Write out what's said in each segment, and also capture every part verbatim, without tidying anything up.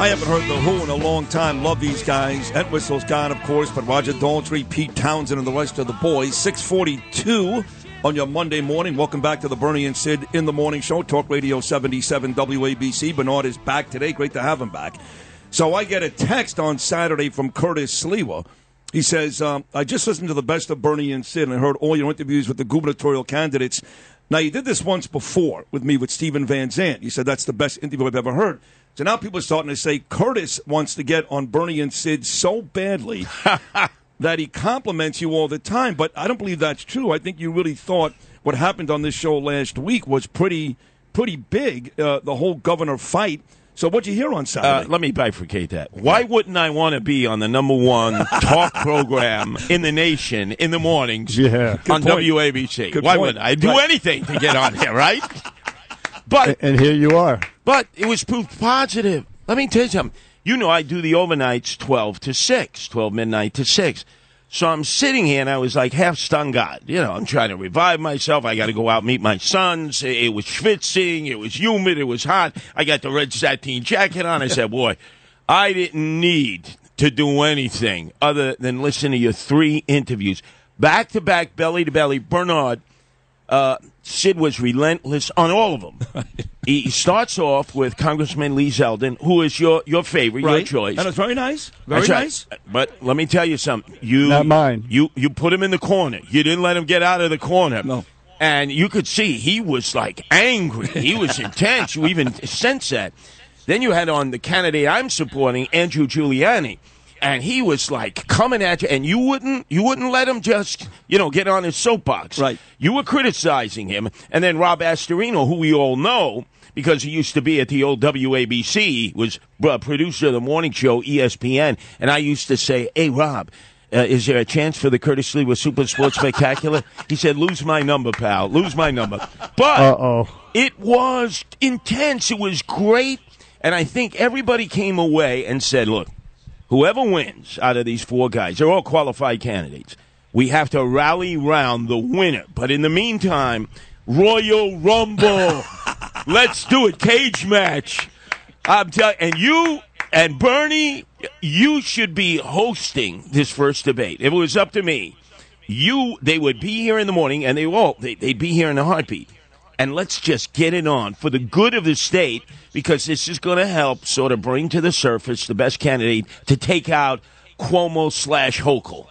I haven't heard The Who in a long time. Love these guys. Entwistle's gone, of course, but Roger Daltrey, Pete Townsend, and the rest of the boys. six forty-two on your Monday morning. Welcome back to the Bernie and Sid in the Morning Show. Talk Radio seventy-seven W A B C. Bernard is back today. Great to have him back. So I get a text on Saturday from Curtis Sliwa. He says, um, I just listened to the best of Bernie and Sid and I heard all your interviews with the gubernatorial candidates. Now, you did this once before with me with Stephen Van Zandt. You said that's the best interview I've ever heard. So now people are starting to say Curtis wants to get on Bernie and Sid so badly that he compliments you all the time. But I don't believe that's true. I think you really thought what happened on this show last week was pretty pretty big, uh, the whole governor fight. So what'd you hear on Saturday? Uh, let me bifurcate that. Why wouldn't I want to be on the number one talk program in the nation in the mornings yeah. on point. W A B C? Good Why point. wouldn't I do right. anything to get on here, right? But and here you are. But it was proof positive. Let me tell you something. You know I do the overnights twelve to six, twelve midnight to six. So I'm sitting here, and I was like half stunned God. You know, I'm trying to revive myself. I got to go out and meet my sons. It was schwitzing. It was humid. It was hot. I got the red sateen jacket on. I said, boy, I didn't need to do anything other than listen to your three interviews. Back-to-back, belly-to-belly, Bernard. Uh, Sid was relentless on all of them. He starts off with Congressman Lee Zeldin, who is your, your favorite, right. your choice. And it's very nice. Very That's nice. Right. But let me tell you something. You, Not mine. You, you put him in the corner. You didn't let him get out of the corner. No. And you could see he was, like, angry. He was intense. You even sense that. Then you had on the candidate I'm supporting, Andrew Giuliani. And he was, like, coming at you, and you wouldn't you wouldn't let him just, you know, get on his soapbox. Right. You were criticizing him. And then Rob Astorino, who we all know, because he used to be at the old W A B C, was producer of the morning show, E S P N. And I used to say, hey, Rob, uh, is there a chance for the Curtis Sliwa Super Sports Spectacular? He said, lose my number, pal. Lose my number. But Uh-oh. It was intense. It was great. And I think everybody came away and said, look, whoever wins out of these four guys, they're all qualified candidates. We have to rally round the winner. But in the meantime, Royal Rumble. Let's do it. Cage match. I'm telling and you and Bernie, you should be hosting this first debate. If it was up to me, you they would be here in the morning and they won't. They, they'd be here in a heartbeat. And let's just get it on for the good of the state, because this is going to help sort of bring to the surface the best candidate to take out Cuomo slash Hochul.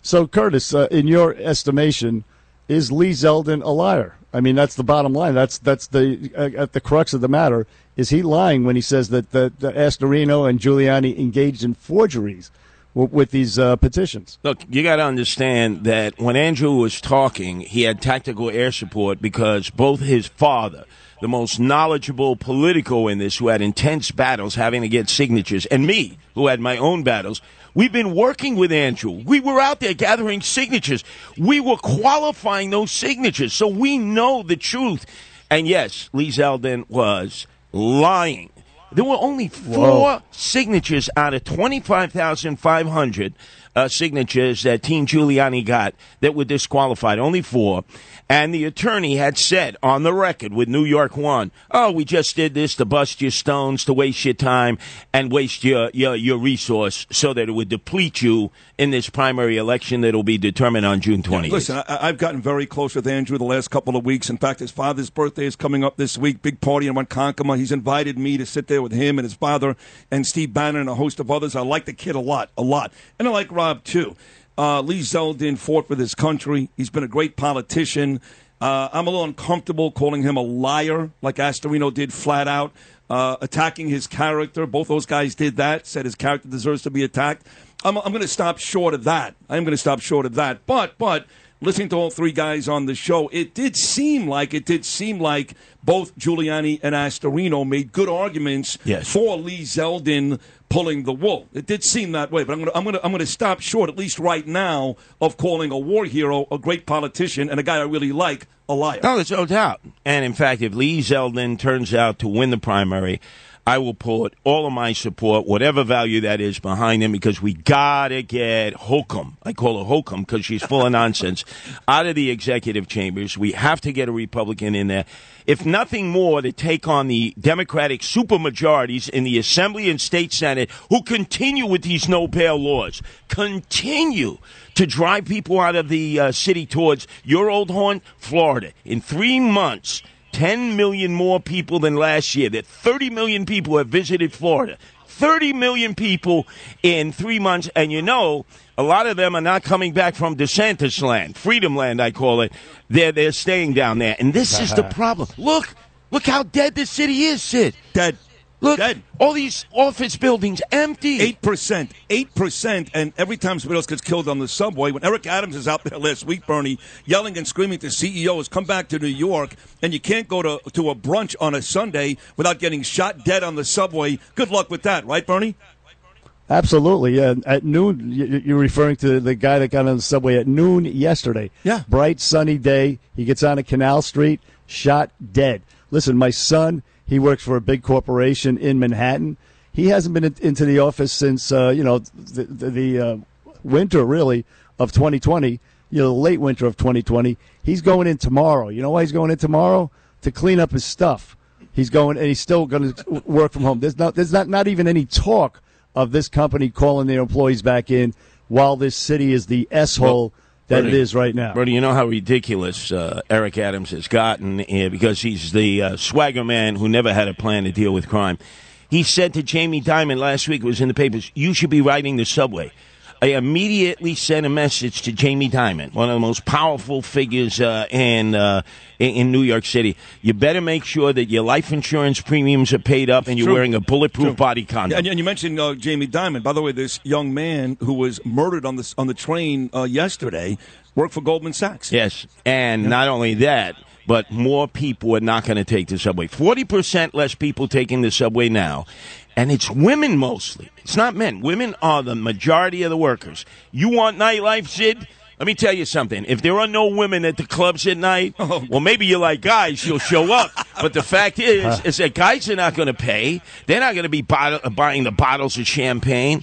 So, Curtis, uh, in your estimation, is Lee Zeldin a liar? I mean, that's the bottom line. That's that's the uh, at the crux of the matter. Is he lying when he says that, that, that Astorino and Giuliani engaged in forgeries w- with these uh, petitions? Look, you got to understand that when Andrew was talking, he had tactical air support because both his father, the most knowledgeable politico in this, who had intense battles having to get signatures, and me, who had my own battles. We've been working with Andrew. We were out there gathering signatures. We were qualifying those signatures, so we know the truth. And yes, Lee Zeldin was lying. There were only four Whoa. signatures out of twenty-five thousand five hundred uh, signatures that Team Giuliani got that were disqualified, only four. And the attorney had said on the record with New York One, oh, we just did this to bust your stones, to waste your time, and waste your, your, your resource so that it would deplete you in this primary election that will be determined on June twentieth. Yeah, listen, I, I've gotten very close with Andrew the last couple of weeks. In fact, his father's birthday is coming up this week, big party in Wankankama. He's invited me to sit there with him and his father and Steve Bannon and a host of others. I like the kid a lot, a lot. And I like Rob, too. Uh, Lee Zeldin fought for this country. He's been a great politician. Uh, I'm a little uncomfortable calling him a liar like Astorino did flat out. uh, attacking his character. Both those guys did that, said his character deserves to be attacked. I'm, I'm going to stop short of that. I'm going to stop short of that. But, but... listening to all three guys on the show, it did seem like it did seem like both Giuliani and Astorino made good arguments yes. for Lee Zeldin pulling the wool. It did seem that way, but I'm going to I'm going to I'm going to stop short, at least right now, of calling a war hero, a great politician, and a guy I really like a liar. No, there's no doubt. And in fact, if Lee Zeldin turns out to win the primary, I will put all of my support, whatever value that is, behind him, because we gotta get Hochul. I call her Hochul because she's full of nonsense. Out of the executive chambers, we have to get a Republican in there, if nothing more, to take on the Democratic supermajorities in the Assembly and State Senate, who continue with these no bail laws, continue to drive people out of the uh, city towards your old haunt, Florida. In three months. ten million more people than last year. That thirty million people have visited Florida. thirty million people in three months. And you know, a lot of them are not coming back from DeSantis land. Freedom land, I call it. They're, they're staying down there. And this is the problem. Look. Look how dead the city is, Sid. Dead. Look, Dead. all these office buildings empty. Eight percent. Eight percent. And every time somebody else gets killed on the subway, when Eric Adams is out there last week, Bernie, yelling and screaming to C E Os, come back to New York, and you can't go to, to a brunch on a Sunday without getting shot dead on the subway. Good luck with that. Right, Bernie? Absolutely. Yeah. At noon, you're referring to the guy that got on the subway at noon yesterday. Yeah. Bright, sunny day. He gets on a Canal Street, shot dead. Listen, my son... he works for a big corporation in Manhattan. He hasn't been in, into the office since, uh, you know, the, the, the uh, winter, really, of twenty twenty, you know, the late winter of twenty twenty. He's going in tomorrow. You know why he's going in tomorrow? To clean up his stuff. He's going, and he's still going to work from home. There's not, there's not, not even any talk of this company calling their employees back in while this city is the S-hole. Well, that Bernie, it is right now. Bernie, you know how ridiculous uh, Eric Adams has gotten uh, because he's the uh, swagger man who never had a plan to deal with crime. He said to Jamie Dimon last week, it was in the papers, you should be riding the subway. I immediately sent a message to Jamie Dimon, one of the most powerful figures uh, in, uh, in New York City. You better make sure that your life insurance premiums are paid up and you're True. wearing a bulletproof True. body condom. Yeah, and, and you mentioned uh, Jamie Dimon. By the way, this young man who was murdered on the, on the train uh, yesterday worked for Goldman Sachs. Yes, and yeah. not only that, but more people are not going to take the subway. forty percent less people taking the subway now. And it's women mostly. It's not men. Women are the majority of the workers. You want nightlife, Sid? Let me tell you something. If there are no women at the clubs at night, oh. well, maybe you're like, guys, you'll show up. But the fact is, huh. is that guys are not going to pay. They're not going to be bottle- buying the bottles of champagne.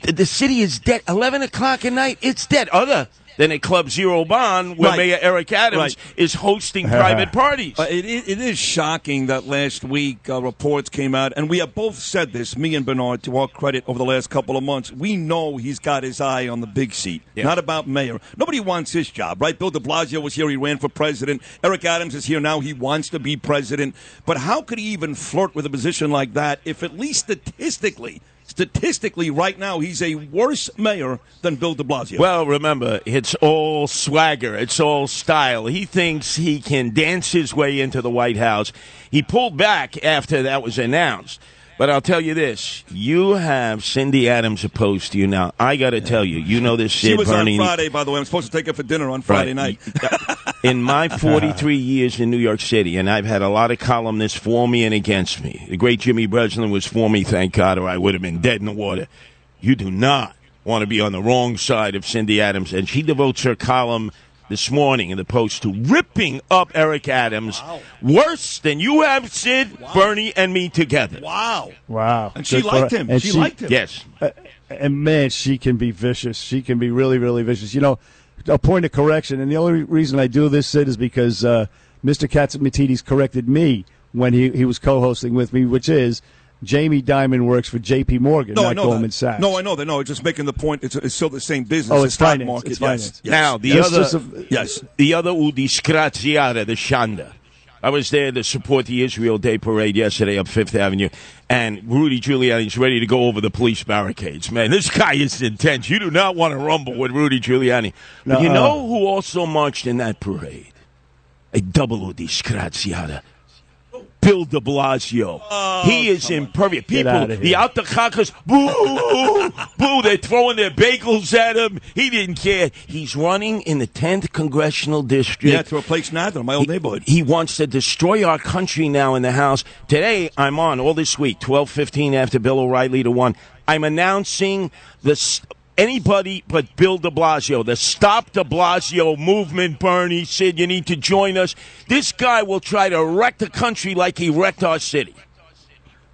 The, the city is dead. eleven o'clock at night, it's dead. Other than at Club Zero Bond, where right. Mayor Eric Adams right. is hosting private parties. Uh, it, it is shocking that last week uh, reports came out, and we have both said this, me and Bernard, to our credit over the last couple of months. We know he's got his eye on the big seat, yeah. not about mayor. Nobody wants his job, right? Bill de Blasio was here. He ran for president. Eric Adams is here now. He wants to be president. But how could he even flirt with a position like that if at least statistically – Statistically, right now, he's a worse mayor than Bill de Blasio. Well, remember, it's all swagger. It's all style. He thinks he can dance his way into the White House. He pulled back after that was announced. But I'll tell you this. You have Cindy Adams opposed to you now. I got to yeah. tell you. You know this shit, She was Bernie. on Friday, by the way. I'm supposed to take her for dinner on Friday right. night. In my forty-three years in New York City, and I've had a lot of columnists for me and against me. The great Jimmy Breslin was for me, thank God, or I would have been dead in the water. You do not want to be on the wrong side of Cindy Adams. And she devotes her column this morning in the Post to ripping up Eric Adams wow. worse than you have, Sid, wow. Bernie, and me together. Wow. Wow. And she Good liked him. And she, she liked him. Yes. Uh, and, man, she can be vicious. She can be really, really vicious. You know, a point of correction, and the only reason I do this, Sid, is because uh, Mister Katsimatidis corrected me when he, he was co-hosting with me, which is Jamie Dimon works for J P Morgan, no, not Goldman that. Sachs. No, I know that. No, just making the point. It's, it's still the same business. Oh, it's finance. Market. It's yes. finance. Yes. Now, the yes. other, a, yes, the other Udiscraziata, the Shanda. I was there to support the Israel Day Parade yesterday up Fifth Avenue, and Rudy Giuliani's ready to go over the police barricades. Man, this guy is intense. You do not want to rumble with Rudy Giuliani. But you know who also marched in that parade? A double disgraziata. Bill de Blasio. Oh, he is impervious. People, the out the cockers, boo, boo, they're throwing their bagels at him. He didn't care. He's running in the tenth Congressional District. Yeah, to replace Nadler, my old he, neighborhood. He wants to destroy our country now in the House. Today, I'm on all this week, twelve fifteen after Bill O'Reilly to one. I'm announcing this. Anybody but Bill de Blasio, the Stop de Blasio movement, Bernie, Sid, you need to join us. This guy will try to wreck the country like he wrecked our city.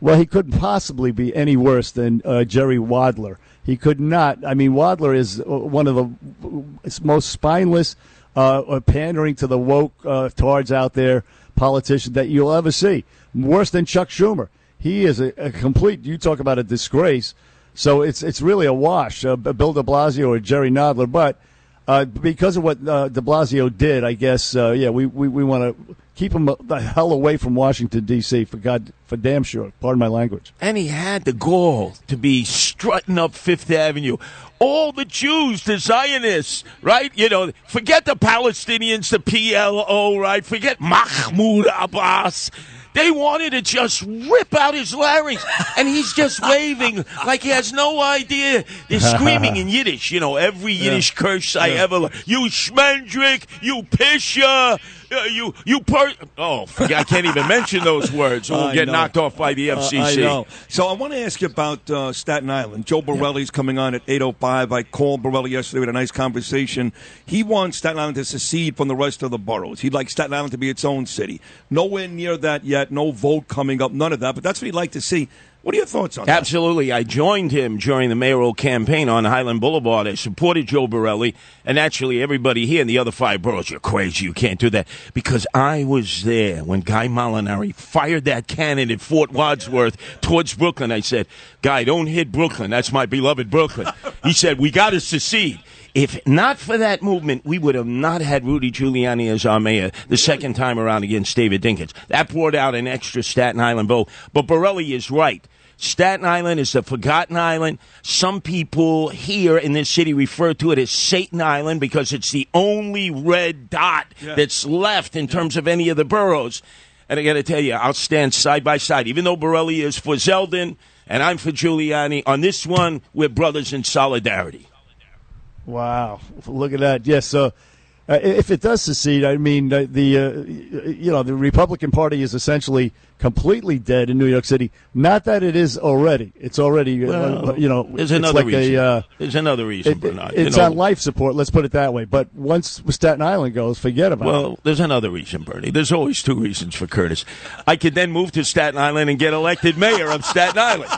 Well, he couldn't possibly be any worse than uh, Jerry Nadler. He could not. I mean, Nadler is one of the most spineless, uh, pandering to the woke uh, tards out there politician that you'll ever see. Worse than Chuck Schumer. He is a, a complete, you talk about a disgrace. So it's it's really a wash, uh, Bill de Blasio or Jerry Nadler. But uh, because of what uh, de Blasio did, I guess, uh, yeah, we, we, we want to keep him the hell away from Washington, D C, for God, for damn sure. Pardon my language. And he had the gall to be strutting up Fifth Avenue. All the Jews, the Zionists, right? You know, forget the Palestinians, the P L O, right? Forget Mahmoud Abbas. They wanted to just rip out his larynx, and he's just waving like he has no idea. They're screaming in Yiddish, you know, every Yiddish yeah. curse I yeah. ever learned. You schmendrick, you pisher, you, you per... Oh, I can't even mention those words. We'll get know. knocked off by the F C C. Uh, I know. So I want to ask you about uh, Staten Island. Joe Borelli's yeah. coming on at eight oh five. I called Borelli yesterday with a nice conversation. He wants Staten Island to secede from the rest of the boroughs. He'd like Staten Island to be its own city. Nowhere near that yet. No vote coming up, none of that, but that's what he'd like to see. What are your thoughts on that? Absolutely. I joined him during the mayoral campaign on Highland Boulevard. I supported Joe Borelli, and actually everybody here in the other five boroughs. You're crazy. You can't do that. Because I was there when Guy Molinari fired that cannon at Fort Wadsworth towards Brooklyn. I said, Guy, don't hit Brooklyn. That's my beloved Brooklyn. He said, we got to secede. If not for that movement, we would have not had Rudy Giuliani as our mayor the second time around against David Dinkins. That brought out an extra Staten Island vote. But Borelli is right. Staten Island is the forgotten island. Some people here in this city refer to it as Satan Island because it's the only red dot yeah. that's left in terms of any of the boroughs. And I got to tell you, I'll stand side by side. Even though Borelli is for Zeldin and I'm for Giuliani, on this one, we're brothers in solidarity. Wow. Look at that. Yes. Uh, if it does secede, I mean, the, the uh, you know, the Republican Party is essentially completely dead in New York City. Not that it is already. It's already, well, uh, you know, there's another, like reason. A, uh, there's another reason. There's another reason. It's you know, on life support. Let's put it that way. But once Staten Island goes, forget about well, it. Well, there's another reason, Bernie. There's always two reasons for Curtis. I could then move to Staten Island and get elected mayor of Staten Island.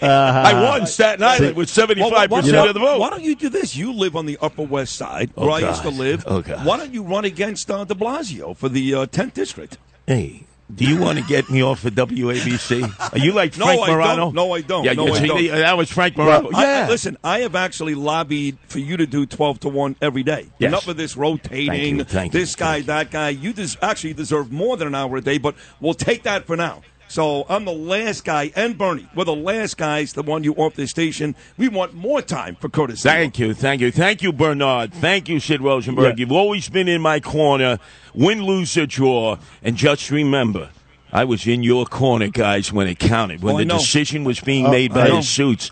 Uh-huh. I won Staten Island with seventy-five percent well, you know, of the vote. Why don't you do this? You live on the Upper West Side, oh, where God. I used to live. Oh, why don't you run against uh, de Blasio for the uh, tenth District? Hey, do you want to get me off of W A B C? Are you like Frank no, Marano? Don't. No, I don't. Yeah, no, I don't. That was Frank Marano. Well, yeah. I, listen, I have actually lobbied for you to do twelve to one every day. Yes. Enough of this rotating, Thank you. Thank this you. guy, Thank that guy. You des- actually deserve more than an hour a day, but we'll take that for now. So I'm the last guy, and Bernie, we're the last guys that want you off the station. We want more time for Curtis. Thank you, thank you. Thank you, Bernard. Thank you, Sid Rosenberg. Yeah. You've always been in my corner, win, lose, or draw. And just remember, I was in your corner, guys, when it counted, when oh, the decision was being oh, made by the suits.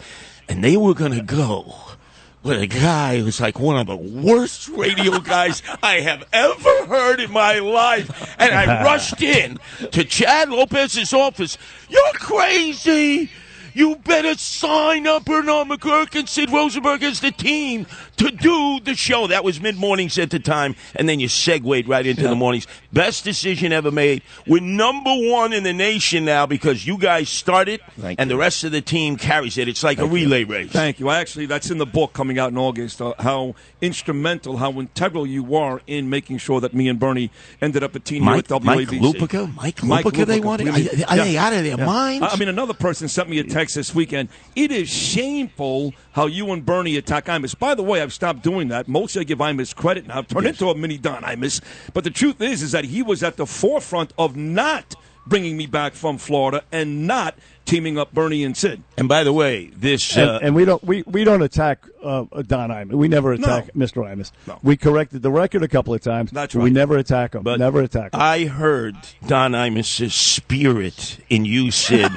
And they were going to go with a guy who's like one of the worst radio guys I have ever heard in my life. And I rushed in to Chad Lopez's office. You're crazy. You better sign up Bernard McGurk and Sid Rosenberg as the team to do the show. That was mid-mornings at the time, and then you segued right into yeah. the mornings. Best decision ever made. We're number one in the nation now because you guys started, Thank and you. the rest of the team carries it. It's like Thank a relay you. race. Thank you. Actually, that's in the book coming out in August, uh, how instrumental, how integral you were in making sure that me and Bernie ended up a team here at W A B C. Mike Lupica? Mike Lupica, Mike Lupica they wanted? Really? Are, are yeah. they out of their yeah. minds? I mean, another person sent me a text this weekend. It is shameful how you and Bernie attack Imus. By the way, I've stopped doing that. Mostly I give Imus credit now. I've turned yes. into a mini Don Imus. But the truth is, is that he was at the forefront of not bringing me back from Florida and not teaming up Bernie and Sid. And by the way, this and, uh, and we don't we, we don't attack uh, Don Imus. We never attack no. Mister Imus. No. We corrected the record a couple of times. That's right. We never attack him. But never attack him. I heard Don Imus' spirit in you, Sid,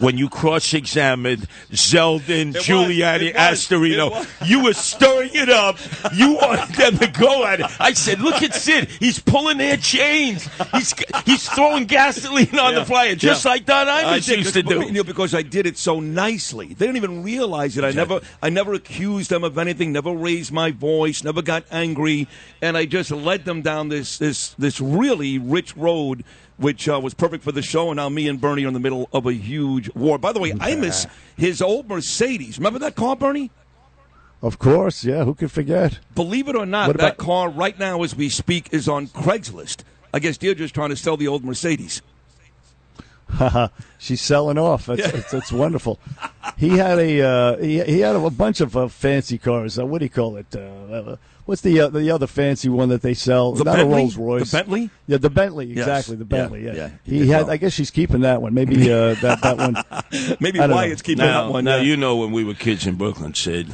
when you cross-examined Zeldin, it Giuliani, was, Astorino. You were stirring it up. You wanted them to go at it. I said, "Look at Sid. He's pulling their chains. He's he's throwing gasoline on yeah. the fire, just yeah. like Don Imus I used to do." Neil, because I did it so nicely. They didn't even realize it. I never I never accused them of anything, never raised my voice, never got angry, and I just led them down this this, this really rich road, which uh, was perfect for the show, and now me and Bernie are in the middle of a huge war. By the way, I miss his old Mercedes. Remember that car, Bernie? Of course, yeah. Who could forget? Believe it or not, about- that car right now as we speak is on Craigslist. I guess they're just trying to sell the old Mercedes. She's selling off. That's, that's, that's wonderful. He had a uh, he, he had a bunch of uh, fancy cars. Uh, what do you call it? Uh, what's the uh, the other fancy one that they sell? The Not Bentley? A Rolls Royce. The Bentley? Yeah, the Bentley. Exactly, yes. the Bentley. Yeah, yeah. yeah. He had. Know. I guess she's keeping that one. Maybe uh, that that one. Maybe Wyatt's keeping now, that one. Now yeah. you know when we were kids in Brooklyn, Sid.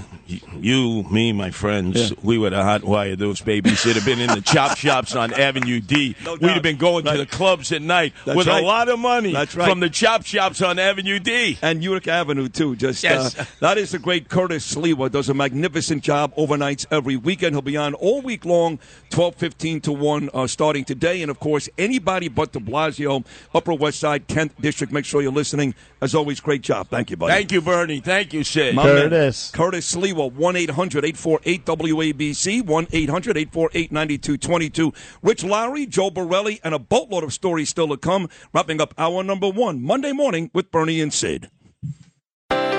You, me, my friends, yeah. we were the hot wire. Those babies that have been in the chop shops on Avenue D. No We'd have been going right. to the clubs at night That's with right. a lot of money. That's right. From the chop shops on Avenue D. And Utica Avenue, too. Just yes. uh, That is the great Curtis Sliwa. Does a magnificent job overnights every weekend. He'll be on all week long, twelve fifteen to one uh, starting today. And, of course, anybody but de Blasio, Upper West Side, tenth District. Make sure you're listening. As always, great job. Thank you, buddy. Thank you, Bernie. Thank you, Sid. My Curtis. Man, Curtis Sliwa, one eight hundred eight four eight W A B C, one eight hundred eight four eight nine two two two. Rich Lowry, Joe Borelli, and a boatload of stories still to come. Wrapping up hour number one, Monday morning with Bernie and Sid.